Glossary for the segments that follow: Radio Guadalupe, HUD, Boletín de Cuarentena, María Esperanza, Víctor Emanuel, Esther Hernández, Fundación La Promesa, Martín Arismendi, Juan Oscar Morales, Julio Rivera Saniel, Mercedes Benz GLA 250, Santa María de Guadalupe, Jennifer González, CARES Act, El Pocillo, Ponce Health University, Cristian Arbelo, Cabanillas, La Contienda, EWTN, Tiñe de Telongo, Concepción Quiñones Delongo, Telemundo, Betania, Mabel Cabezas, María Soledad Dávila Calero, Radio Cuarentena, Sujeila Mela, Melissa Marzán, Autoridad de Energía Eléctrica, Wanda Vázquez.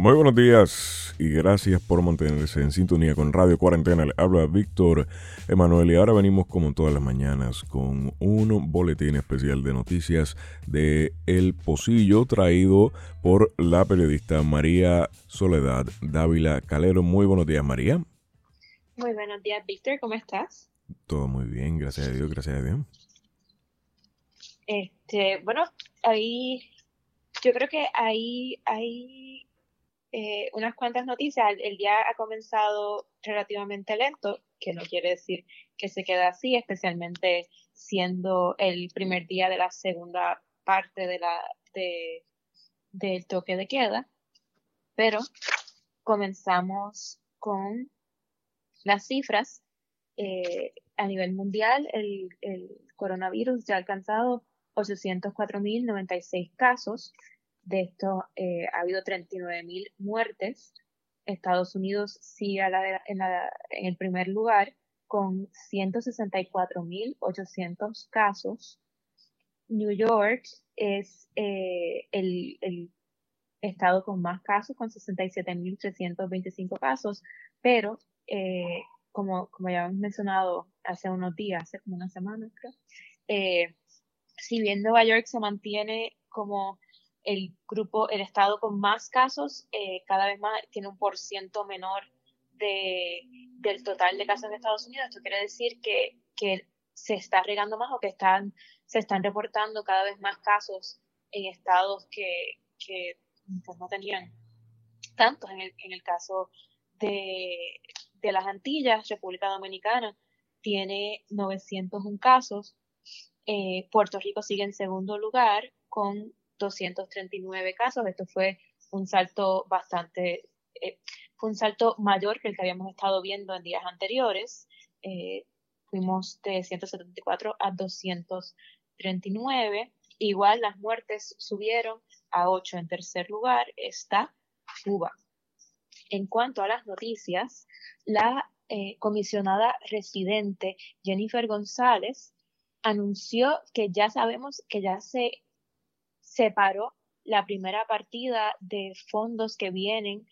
Muy buenos días y gracias por mantenerse en sintonía con Radio Cuarentena. Le habla Víctor Emanuel y ahora venimos como todas las mañanas con un boletín especial de noticias de El Pocillo traído por la periodista María Soledad Dávila Calero. Muy buenos días, María. Muy buenos días, Víctor. ¿Cómo estás? Todo muy bien, gracias a Dios, gracias a Dios. Bueno, ahí yo creo que ahí unas cuantas noticias. El día ha comenzado relativamente lento, que no quiere decir que se quede así, especialmente siendo el primer día de la segunda parte del toque de queda, pero comenzamos con las cifras. A nivel mundial, el coronavirus ya ha alcanzado 804.096 casos. De esto ha habido 39.000 muertes. Estados Unidos sigue en el primer lugar con 164.800 casos. New York es el estado con más casos, con 67.325 casos, pero como ya hemos mencionado hace unos días, hace como una semana creo, si bien Nueva York se mantiene como el estado con más casos, cada vez más tiene un % menor del total de casos en Estados Unidos. Esto quiere decir que se está regando más o que se están reportando cada vez más casos en estados que pues no tenían tantos. En el caso de las Antillas, República Dominicana tiene 901 casos. Puerto Rico sigue en segundo lugar con 239 casos. Esto fue un salto mayor que el que habíamos estado viendo en días anteriores. Fuimos de 174 a 239. Igual las muertes subieron a 8. En tercer lugar está Cuba. En cuanto a las noticias, la comisionada residente Jennifer González anunció que ya sabemos que ya se separó la primera partida de fondos que vienen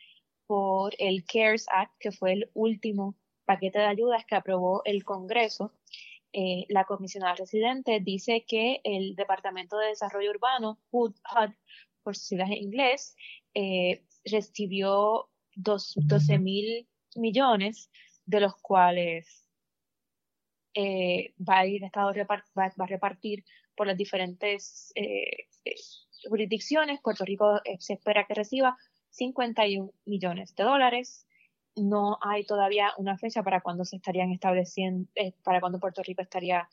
por el CARES Act, que fue el último paquete de ayudas que aprobó el Congreso. La comisionada residente dice que el Departamento de Desarrollo Urbano, HUD, por sus siglas en inglés, recibió 12 mil millones, de los cuales va a repartir por las diferentes jurisdicciones. Puerto Rico se espera que reciba $51 millones. No hay todavía una fecha para cuándo se estarían estableciendo, para cuándo Puerto Rico estaría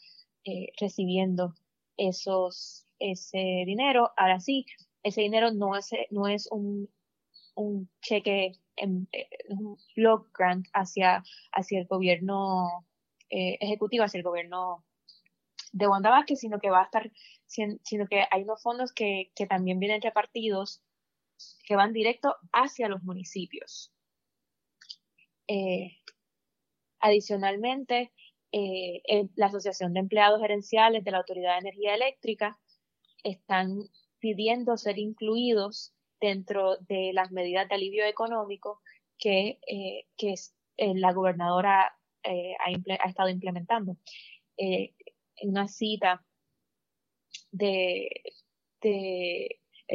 recibiendo ese dinero. Ahora sí, ese dinero no es un cheque, un block grant hacia el gobierno ejecutivo, hacia el gobierno de Wanda Vázquez, sino que hay unos fondos que también vienen repartidos, que van directo hacia los municipios. Adicionalmente, la Asociación de Empleados Gerenciales de la Autoridad de Energía Eléctrica están pidiendo ser incluidos dentro de las medidas de alivio económico que la gobernadora ha estado implementando. En una cita del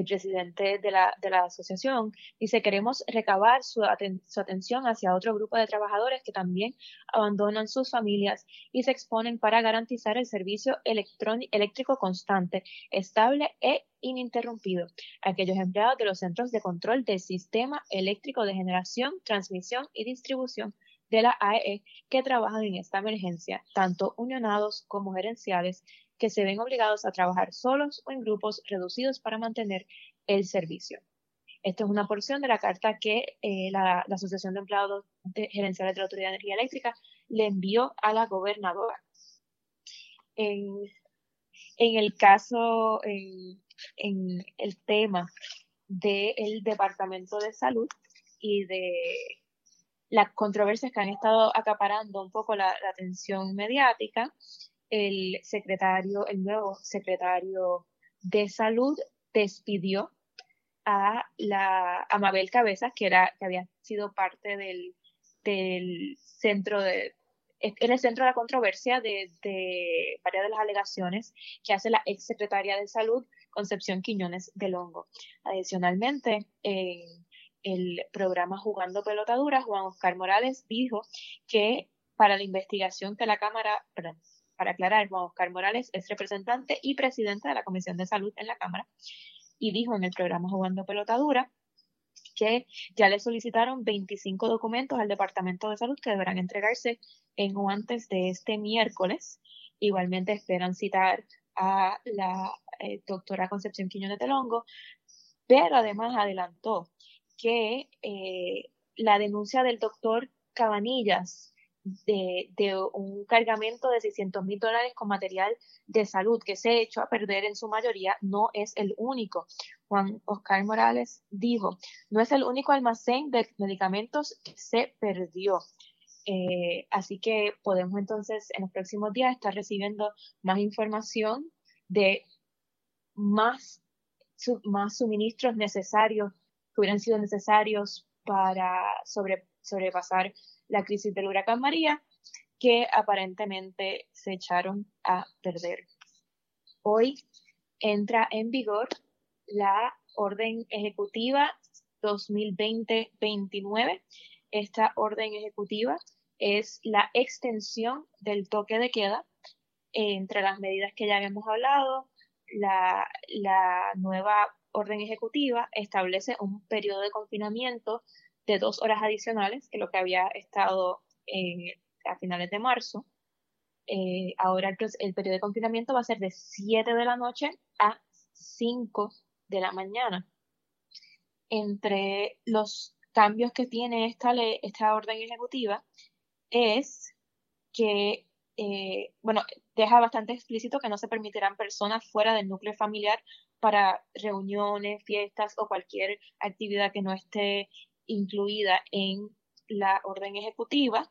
presidente de la asociación, dice: queremos recabar su atención hacia otro grupo de trabajadores que también abandonan sus familias y se exponen para garantizar el servicio eléctrico constante, estable e ininterrumpido. Aquellos empleados de los centros de control del sistema eléctrico de generación, transmisión y distribución de la AEE que trabajan en esta emergencia, tanto unionados como gerenciales, que se ven obligados a trabajar solos o en grupos reducidos para mantener el servicio. Esta es una porción de la carta que la Asociación de Empleados Gerenciales de la Autoridad de Energía Eléctrica le envió a la gobernadora. En el tema del Departamento de Salud y de las controversias que han estado acaparando un poco la atención mediática, el nuevo secretario de Salud despidió a a Mabel Cabezas, que había sido parte del centro de... en el centro de la controversia de varias de las alegaciones que hace la exsecretaria de Salud, Concepción Quiñones Delongo. Adicionalmente, en el programa Jugando Pelotadura, Juan Oscar Morales dijo que para la investigación que la Cámara... Perdón, para aclarar, Juan Oscar Morales es representante y presidente de la Comisión de Salud en la Cámara, y dijo en el programa Jugando Pelotadura que ya le solicitaron 25 documentos al Departamento de Salud que deberán entregarse en o antes de este miércoles. Igualmente esperan citar a la doctora Concepción Quiñones Delongo, pero además adelantó que la denuncia del doctor Cabanillas de un cargamento de $600,000 con material de salud que se echó a perder en su mayoría no es el único. Juan Oscar Morales dijo, no es el único almacén de medicamentos que se perdió. Así que podemos entonces en los próximos días estar recibiendo más información de más suministros necesarios que hubieran sido necesarios para sobrepasar la crisis del huracán María, que aparentemente se echaron a perder. Hoy entra en vigor la Orden Ejecutiva 2020-29. Esta Orden Ejecutiva es la extensión del toque de queda, entre las medidas que ya habíamos hablado. La nueva Orden Ejecutiva establece un periodo de confinamiento de 2 horas adicionales que lo que había estado a finales de marzo. Ahora el periodo de confinamiento va a ser de 7 de la noche a 5 de la mañana. Entre los cambios que tiene esta orden ejecutiva es que, deja bastante explícito que no se permitirán personas fuera del núcleo familiar para reuniones, fiestas o cualquier actividad que no esté incluida en la orden ejecutiva,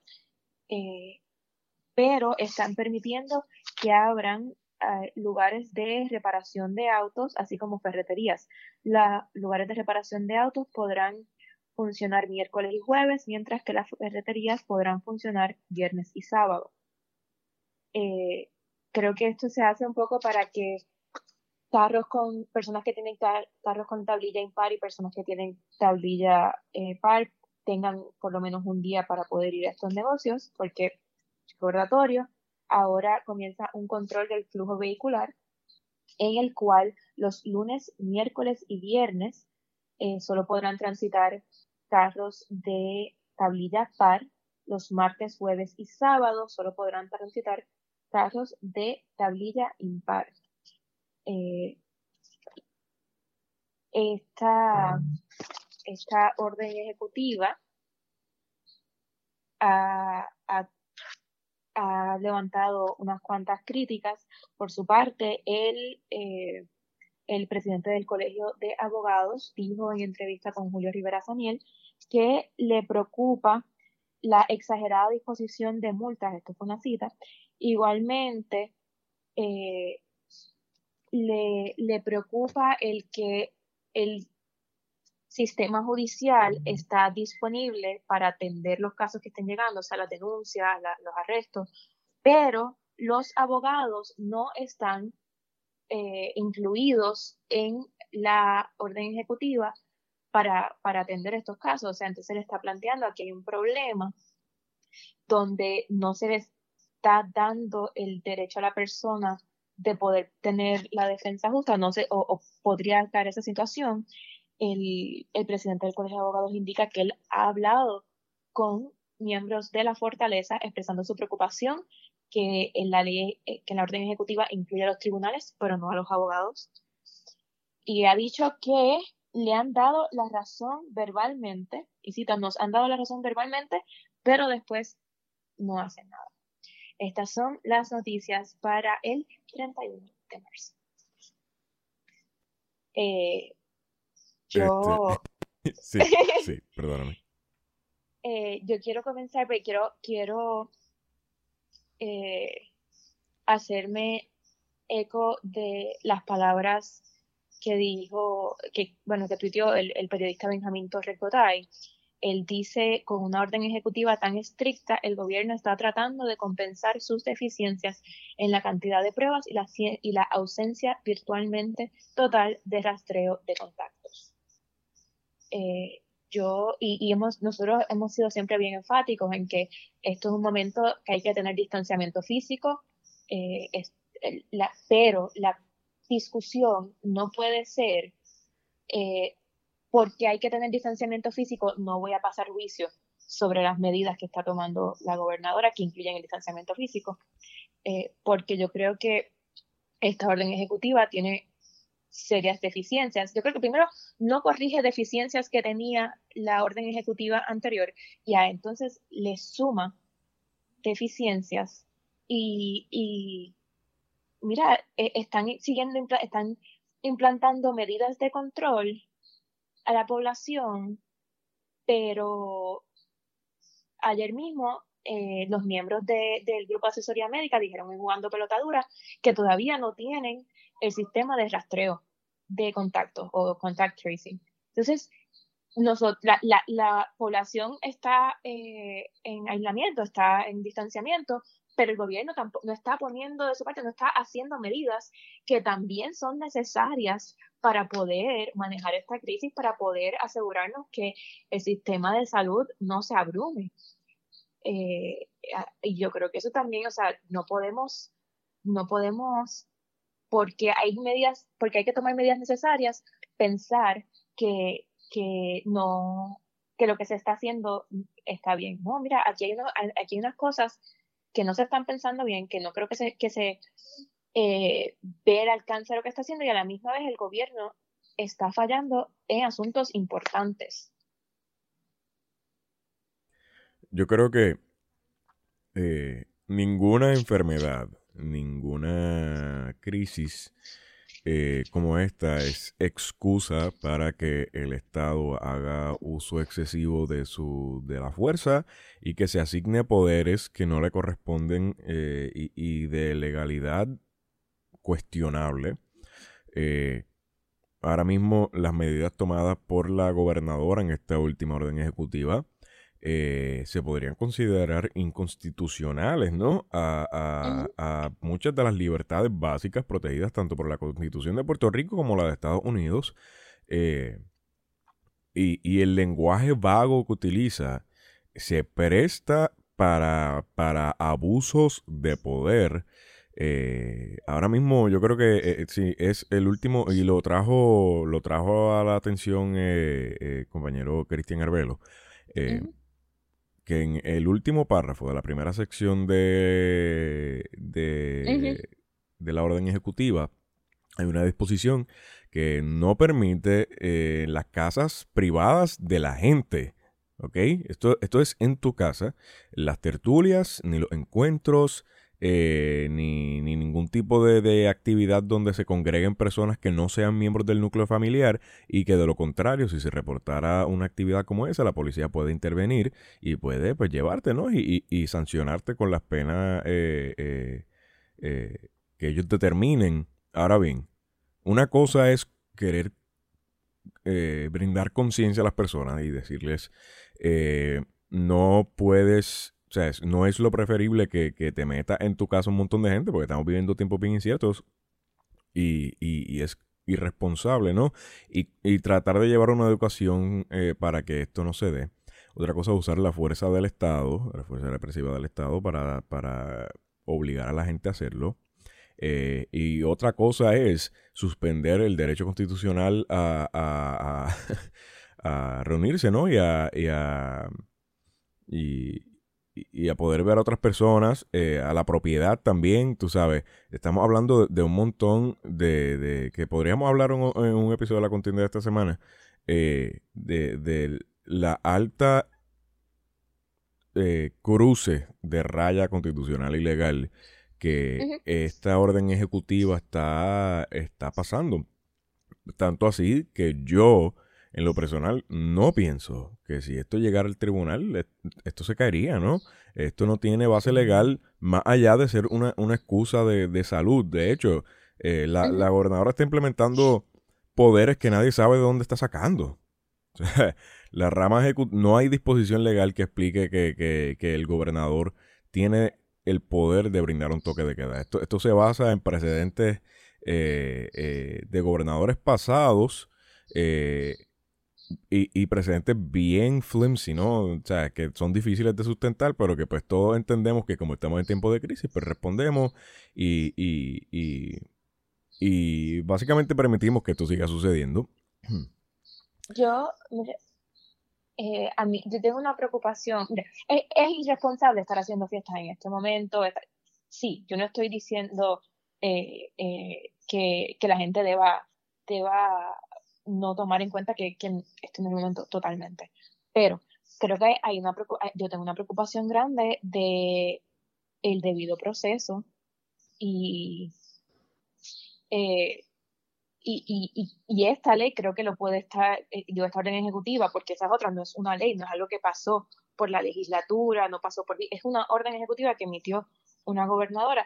pero están permitiendo que abran lugares de reparación de autos, así como ferreterías. Los lugares de reparación de autos podrán funcionar miércoles y jueves, mientras que las ferreterías podrán funcionar viernes y sábado. Creo que esto se hace un poco para que carros con personas que tienen carros con tablilla impar y personas que tienen tablilla par tengan por lo menos un día para poder ir a estos negocios, porque, recordatorio, ahora comienza un control del flujo vehicular en el cual los lunes, miércoles y viernes solo podrán transitar carros de tablilla par, los martes, jueves y sábados solo podrán transitar carros de tablilla impar. Esta orden ejecutiva ha levantado unas cuantas críticas. Por su parte, el presidente del Colegio de Abogados dijo en entrevista con Julio Rivera Saniel que le preocupa la exagerada disposición de multas. Esto fue una cita. Igualmente, le preocupa el que el sistema judicial está disponible para atender los casos que estén llegando, o sea, las denuncias, los arrestos, pero los abogados no están incluidos en la orden ejecutiva para atender estos casos. O sea, entonces le está planteando aquí hay un problema donde no se le está dando el derecho a la persona de poder tener la defensa justa, no sé, o podría caer esa situación. El presidente del Colegio de Abogados indica que él ha hablado con miembros de la Fortaleza expresando su preocupación que en la ley, que la orden ejecutiva incluye a los tribunales, pero no a los abogados. Y ha dicho que le han dado la razón verbalmente, y cita, nos han dado la razón verbalmente, pero después no hacen nada. Estas son las noticias para el 31 de marzo. Sí, perdóname. Yo quiero comenzar, pero quiero hacerme eco de las palabras que dijo, que tuiteó el periodista Benjamín Torres Botay. Él dice, con una orden ejecutiva tan estricta, el gobierno está tratando de compensar sus deficiencias en la cantidad de pruebas y la ausencia virtualmente total de rastreo de contactos. Nosotros hemos sido siempre bien enfáticos en que esto es un momento que hay que tener distanciamiento físico, pero la discusión no puede ser... porque hay que tener distanciamiento físico, no voy a pasar juicio sobre las medidas que está tomando la gobernadora, que incluyen el distanciamiento físico, porque yo creo que esta orden ejecutiva tiene serias deficiencias. Yo creo que primero no corrige deficiencias que tenía la orden ejecutiva anterior, y entonces le suma deficiencias y mira, están implantando medidas de control a la población, pero ayer mismo los miembros del grupo de asesoría médica dijeron en Jugando Pelotadura que todavía no tienen el sistema de rastreo de contactos o contact tracing. Entonces, la población está en aislamiento, está en distanciamiento, pero el gobierno tampoco no está poniendo de su parte, no está haciendo medidas que también son necesarias para poder manejar esta crisis, para poder asegurarnos que el sistema de salud no se abrume. Y yo creo que eso también, no podemos, porque hay que tomar medidas necesarias, pensar que lo que se está haciendo está bien. No, mira, aquí hay unas cosas que no se están pensando bien, que no creo que se ve el alcance de lo que está haciendo, y a la misma vez el gobierno está fallando en asuntos importantes. Yo creo que ninguna enfermedad, ninguna crisis como esta es excusa para que el Estado haga uso excesivo de la fuerza y que se asigne poderes que no le corresponden y de legalidad cuestionable. Ahora mismo las medidas tomadas por la gobernadora en esta última orden ejecutiva se podrían considerar inconstitucionales, ¿no? A muchas de las libertades básicas protegidas tanto por la Constitución de Puerto Rico como la de Estados Unidos. Y el lenguaje vago que utiliza se presta para abusos de poder. Ahora mismo yo creo que sí, es el último, y lo trajo a la atención compañero Cristian Arbelo. Que en el último párrafo de la primera sección de la orden ejecutiva hay una disposición que no permite las casas privadas de la gente, ¿ok? Esto es en tu casa, las tertulias, ni los encuentros, ni ningún tipo de actividad donde se congreguen personas que no sean miembros del núcleo familiar, y que de lo contrario, si se reportara una actividad como esa, la policía puede intervenir y puede pues llevarte, ¿no? Y sancionarte con las penas que ellos determinen. Ahora bien, una cosa es querer brindar conciencia a las personas y decirles no puedes... O sea, no es lo preferible que te meta en tu casa un montón de gente, porque estamos viviendo tiempos bien inciertos y es irresponsable, ¿no? Y tratar de llevar una educación para que esto no se dé. Otra cosa es usar la fuerza del Estado, la fuerza represiva del Estado, para obligar a la gente a hacerlo. Y otra cosa es suspender el derecho constitucional a reunirse, ¿no? Y a poder ver a otras personas, a la propiedad también, tú sabes. Estamos hablando de un montón de que podríamos hablar en un episodio de La Contienda de esta semana, de la alta cruce de raya constitucional y legal que esta orden ejecutiva está pasando. Tanto así que yo... En lo personal, no pienso que si esto llegara al tribunal, esto se caería, ¿no? Esto no tiene base legal, más allá de ser una excusa de salud. De hecho, la gobernadora está implementando poderes que nadie sabe de dónde está sacando. O sea, la rama ejecutiva, no hay disposición legal que explique que el gobernador tiene el poder de brindar un toque de queda. Esto se basa en precedentes de gobernadores pasados y precedentes bien flimsy, ¿no? O sea, que son difíciles de sustentar, pero que pues todos entendemos que como estamos en tiempo de crisis, pues respondemos y básicamente permitimos que esto siga sucediendo. Yo tengo una preocupación. Es irresponsable estar haciendo fiestas en este momento. Sí, yo no estoy diciendo que la gente deba no tomar en cuenta que esto no es un momento totalmente. Pero creo que yo tengo una preocupación grande de el debido proceso y esta ley creo que lo puede estar, esta orden ejecutiva, porque esas otras no es una ley, no es algo que pasó por la legislatura, no pasó por... Es una orden ejecutiva que emitió una gobernadora.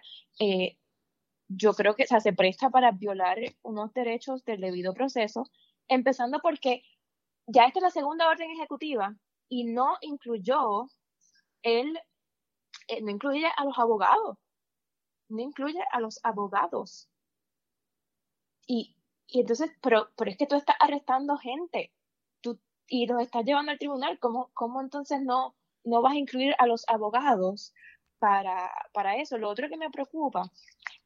Yo creo que se presta para violar unos derechos del debido proceso, empezando porque ya esta es la segunda orden ejecutiva y no incluyó no incluye a los abogados. No incluye a los abogados. Y entonces, pero es que tú estás arrestando gente y los estás llevando al tribunal. ¿Cómo entonces no vas a incluir a los abogados para eso? Lo otro que me preocupa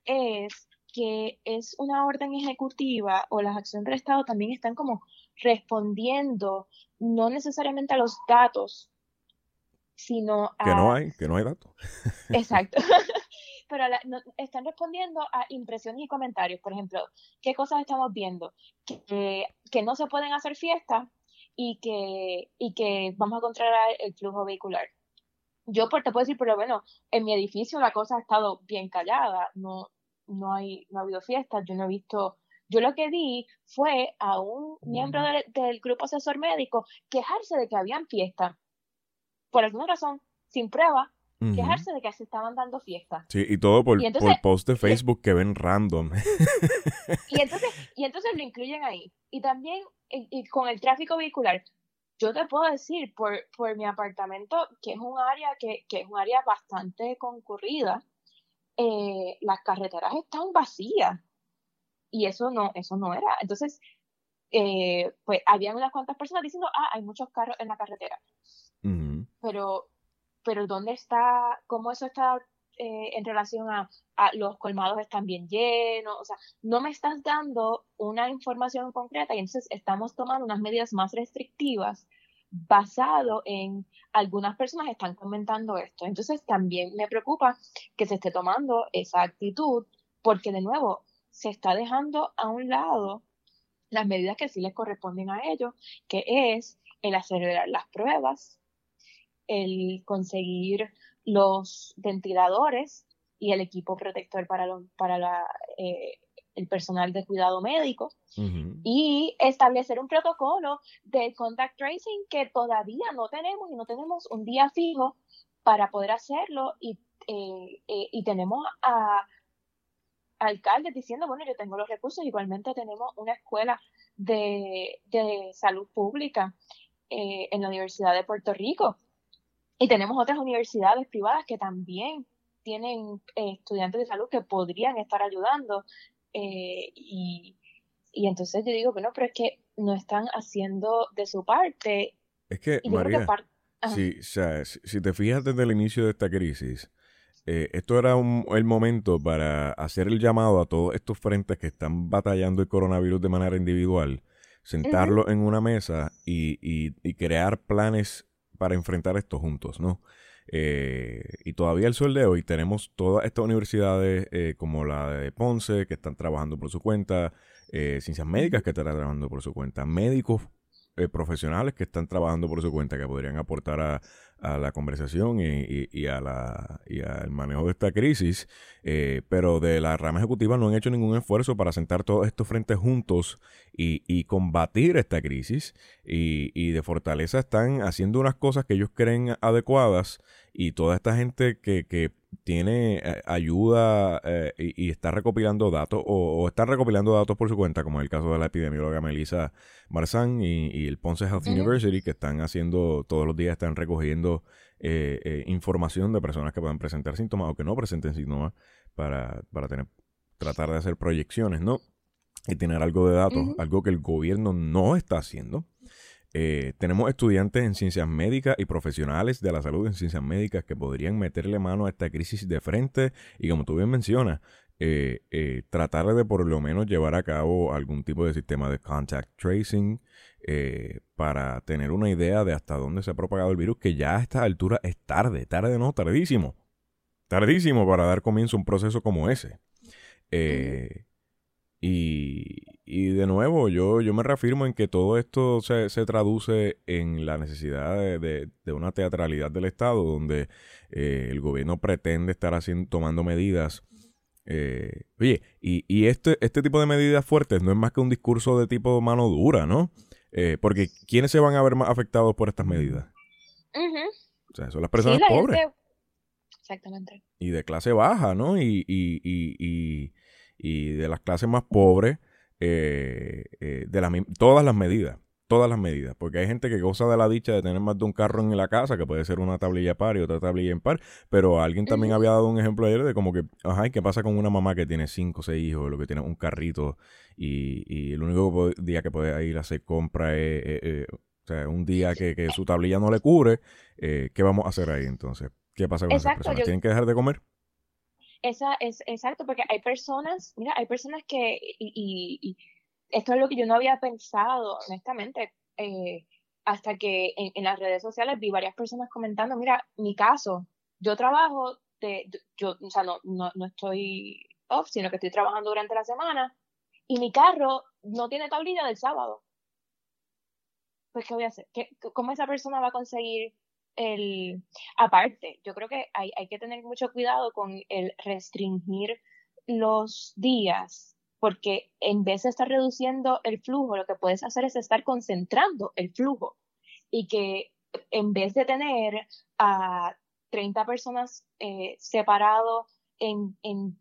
es que es una orden ejecutiva o las acciones del Estado también están como respondiendo no necesariamente a los datos, sino a... Que no hay datos. Exacto. Pero están respondiendo a impresiones y comentarios. Por ejemplo, ¿qué cosas estamos viendo? Que no se pueden hacer fiestas y que vamos a controlar el flujo vehicular. Yo te puedo decir, pero bueno, en mi edificio la cosa ha estado bien callada. No ha habido fiestas, yo no he visto... Yo lo que vi fue a un miembro del grupo asesor médico quejarse de que habían fiestas. Por alguna razón, sin prueba, quejarse de que se estaban dando fiestas. Sí, y todo por post de Facebook que ven random. Y entonces lo incluyen ahí. Y también con el tráfico vehicular. Yo te puedo decir, por mi apartamento, que es un área bastante concurrida, las carreteras están vacías. Y eso no era. Entonces, pues habían unas cuantas personas diciendo, hay muchos carros en la carretera. Uh-huh. Pero ¿dónde está? ¿Cómo eso está en relación a los colmados están bien llenos? O sea, no me estás dando una información concreta y entonces estamos tomando unas medidas más restrictivas basado en algunas personas están comentando esto. Entonces también me preocupa que se esté tomando esa actitud porque, de nuevo, se está dejando a un lado las medidas que sí les corresponden a ellos, que es el acelerar las pruebas, el conseguir los ventiladores y el equipo protector para el personal de cuidado médico y establecer un protocolo de contact tracing que todavía no tenemos y no tenemos un día fijo para poder hacerlo y tenemos a alcaldes diciendo, bueno, yo tengo los recursos, igualmente tenemos una escuela de salud pública en la Universidad de Puerto Rico. Y tenemos otras universidades privadas que también tienen estudiantes de salud que podrían estar ayudando. Y entonces yo digo, bueno, pero es que no están haciendo de su parte. Es que, María, si te fijas desde el inicio de esta crisis, esto era el momento para hacer el llamado a todos estos frentes que están batallando el coronavirus de manera individual, sentarlo en una mesa y crear planes para enfrentar esto juntos, ¿no? Y todavía el sol de hoy tenemos todas estas universidades como la de Ponce, que están trabajando por su cuenta, ciencias médicas que están trabajando por su cuenta, médicos profesionales que están trabajando por su cuenta, que podrían aportar a la conversación y al manejo de esta crisis, pero de la rama ejecutiva no han hecho ningún esfuerzo para sentar todos estos frentes juntos y combatir esta crisis, y de fortaleza están haciendo unas cosas que ellos creen adecuadas, y toda esta gente que tiene ayuda y está recopilando datos o está recopilando datos por su cuenta, como es el caso de la epidemióloga Melissa Marzán y el Ponce Health University, que están haciendo, todos los días están recogiendo información de personas que puedan presentar síntomas o que no presenten síntomas para tratar de hacer proyecciones, ¿no? Y tener algo de datos, algo que el gobierno no está haciendo. Tenemos estudiantes en ciencias médicas y profesionales de la salud en ciencias médicas que podrían meterle mano a esta crisis de frente y, como tú bien mencionas, tratar de por lo menos llevar a cabo algún tipo de sistema de contact tracing para tener una idea de hasta dónde se ha propagado el virus, que ya a esta altura es tardísimo. Tardísimo para dar comienzo a un proceso como ese. Y de nuevo, yo me reafirmo en que todo esto se traduce en la necesidad de una teatralidad del Estado, donde el gobierno pretende estar tomando medidas. Oye, y este tipo de medidas fuertes no es más que un discurso de tipo mano dura, ¿no? Porque ¿quiénes se van a ver más afectados por estas medidas? O sea, son las personas pobres. Exactamente. Y de clase baja, ¿no? Y de las clases más pobres, todas las medidas, porque hay gente que goza de la dicha de tener más de un carro en la casa, que puede ser una tablilla par y otra tablilla impar, pero alguien también había dado un ejemplo ayer de como que, ¿qué pasa con una mamá que tiene 5 o 6 hijos, lo que tiene un carrito y el único día que puede ir a hacer compra es o sea, un día que su tablilla no le cubre? ¿Qué vamos a hacer ahí entonces? ¿Qué pasa con esas personas? ¿Tienen que dejar de comer? Exacto, porque hay personas que, y esto es lo que yo no había pensado, honestamente, hasta que en las redes sociales vi varias personas comentando, mira, mi caso, yo trabajo, o sea, no estoy off, sino que estoy trabajando durante la semana, y mi carro no tiene tablilla del sábado. Pues, ¿qué voy a hacer? ¿Cómo esa persona va a conseguir? Aparte, yo creo que hay que tener mucho cuidado con el restringir los días, porque en vez de estar reduciendo el flujo, lo que puedes hacer es estar concentrando el flujo, y que en vez de tener a 30 personas separados en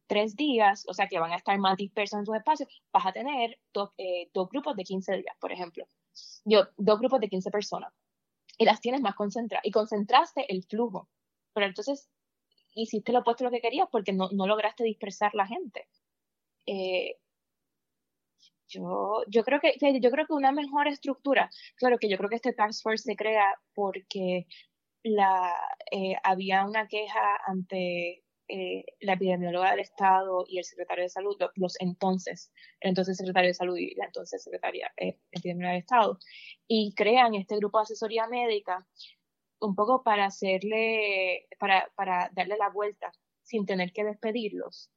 3 días, o sea que van a estar más dispersos en sus espacios, vas a tener dos grupos de 15 días, por ejemplo, dos grupos de 15 personas. Y las tienes más concentradas. Y concentraste el flujo. Pero entonces hiciste lo opuesto a lo que querías porque no lograste dispersar la gente. Yo creo que una mejor estructura. Claro que yo creo que este task force se crea porque había una queja ante la epidemióloga del Estado y el secretario de Salud, el entonces secretario de Salud y la entonces secretaria epidemióloga del Estado, y crean este grupo de asesoría médica un poco para darle la vuelta sin tener que despedirlos.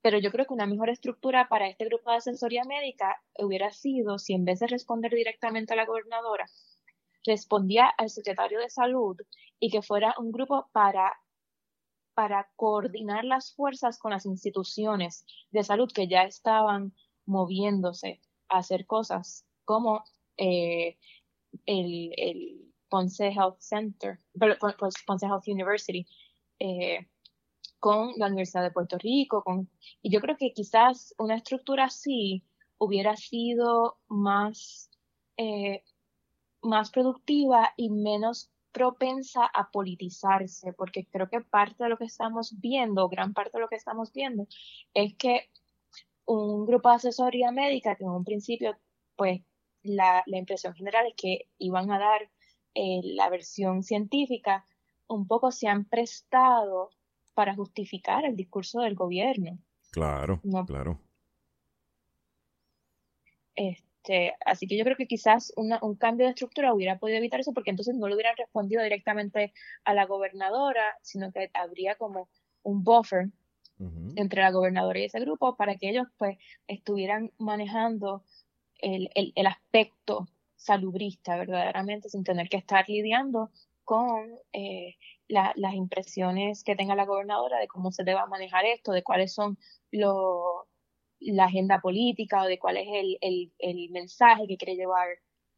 Pero yo creo que una mejor estructura para este grupo de asesoría médica hubiera sido, si en vez de responder directamente a la gobernadora, respondía al secretario de Salud, y que fuera un grupo para coordinar las fuerzas con las instituciones de salud que ya estaban moviéndose a hacer cosas, como el Ponce Health Center, Ponce Health University, con la Universidad de Puerto Rico, y yo creo que quizás una estructura así hubiera sido más productiva y menos propensa a politizarse, porque creo que gran parte de lo que estamos viendo, es que un grupo de asesoría médica, que en un principio, pues, la impresión general es que iban a dar la versión científica, un poco se han prestado para justificar el discurso del gobierno. Claro, claro. Así que yo creo que quizás un cambio de estructura hubiera podido evitar eso, porque entonces no le hubieran respondido directamente a la gobernadora, sino que habría como un buffer entre la gobernadora y ese grupo, para que ellos, pues, estuvieran manejando el aspecto salubrista verdaderamente, sin tener que estar lidiando con las impresiones que tenga la gobernadora de cómo se deba manejar esto, de cuáles son la agenda política, o de cuál es el mensaje que quiere llevar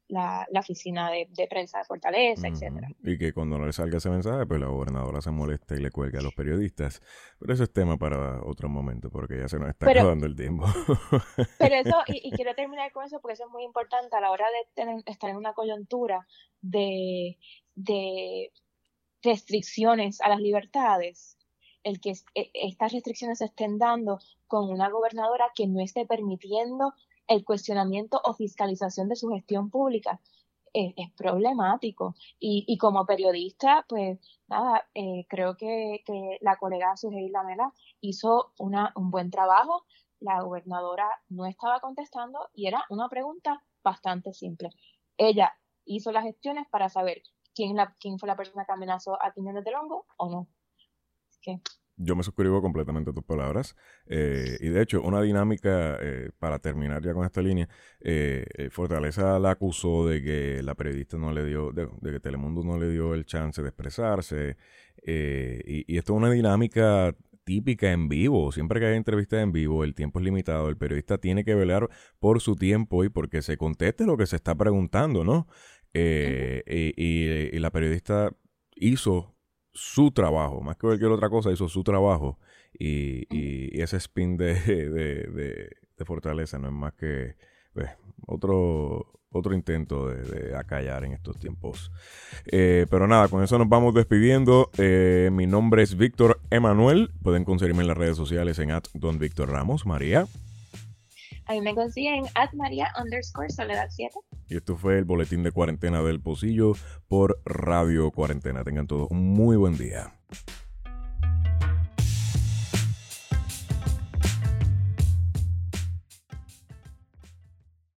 la oficina de prensa de Fortaleza, etcétera. Y que cuando no le salga ese mensaje, pues la gobernadora se molesta y le cuelga a los periodistas. Pero eso es tema para otro momento, porque ya se nos está acabando el tiempo. Pero eso, y quiero terminar con eso, porque eso es muy importante a la hora de estar en una coyuntura de restricciones a las libertades. El que estas restricciones se estén dando con una gobernadora que no esté permitiendo el cuestionamiento o fiscalización de su gestión pública es problemático. Y como periodista, pues nada, creo que la colega Sujeila Mela hizo un buen trabajo. La gobernadora no estaba contestando y era una pregunta bastante simple. Ella hizo las gestiones para saber quién fue la persona que amenazó a Tiñe de Telongo o no. ¿Qué? Yo me suscribo completamente a tus palabras y de hecho una dinámica para terminar ya con esta línea, Fortaleza la acusó de que la periodista no le dio, de que Telemundo no le dio el chance de expresarse y esto es una dinámica típica en vivo. Siempre que hay entrevistas en vivo, el tiempo es limitado, el periodista tiene que velar por su tiempo y porque se conteste lo que se está preguntando, ¿no? Y la periodista hizo su trabajo, más que cualquier otra cosa, hizo su trabajo y ese spin de Fortaleza no es más que otro intento de acallar en estos tiempos. Pero nada, con eso nos vamos despidiendo. Mi nombre es Víctor Emanuel. Pueden conseguirme en las redes sociales en @donvictorramos. María. Ahí me consiguen @María_Soledad7. Y esto fue el Boletín de Cuarentena del Pocillo por Radio Cuarentena. Tengan todos un muy buen día.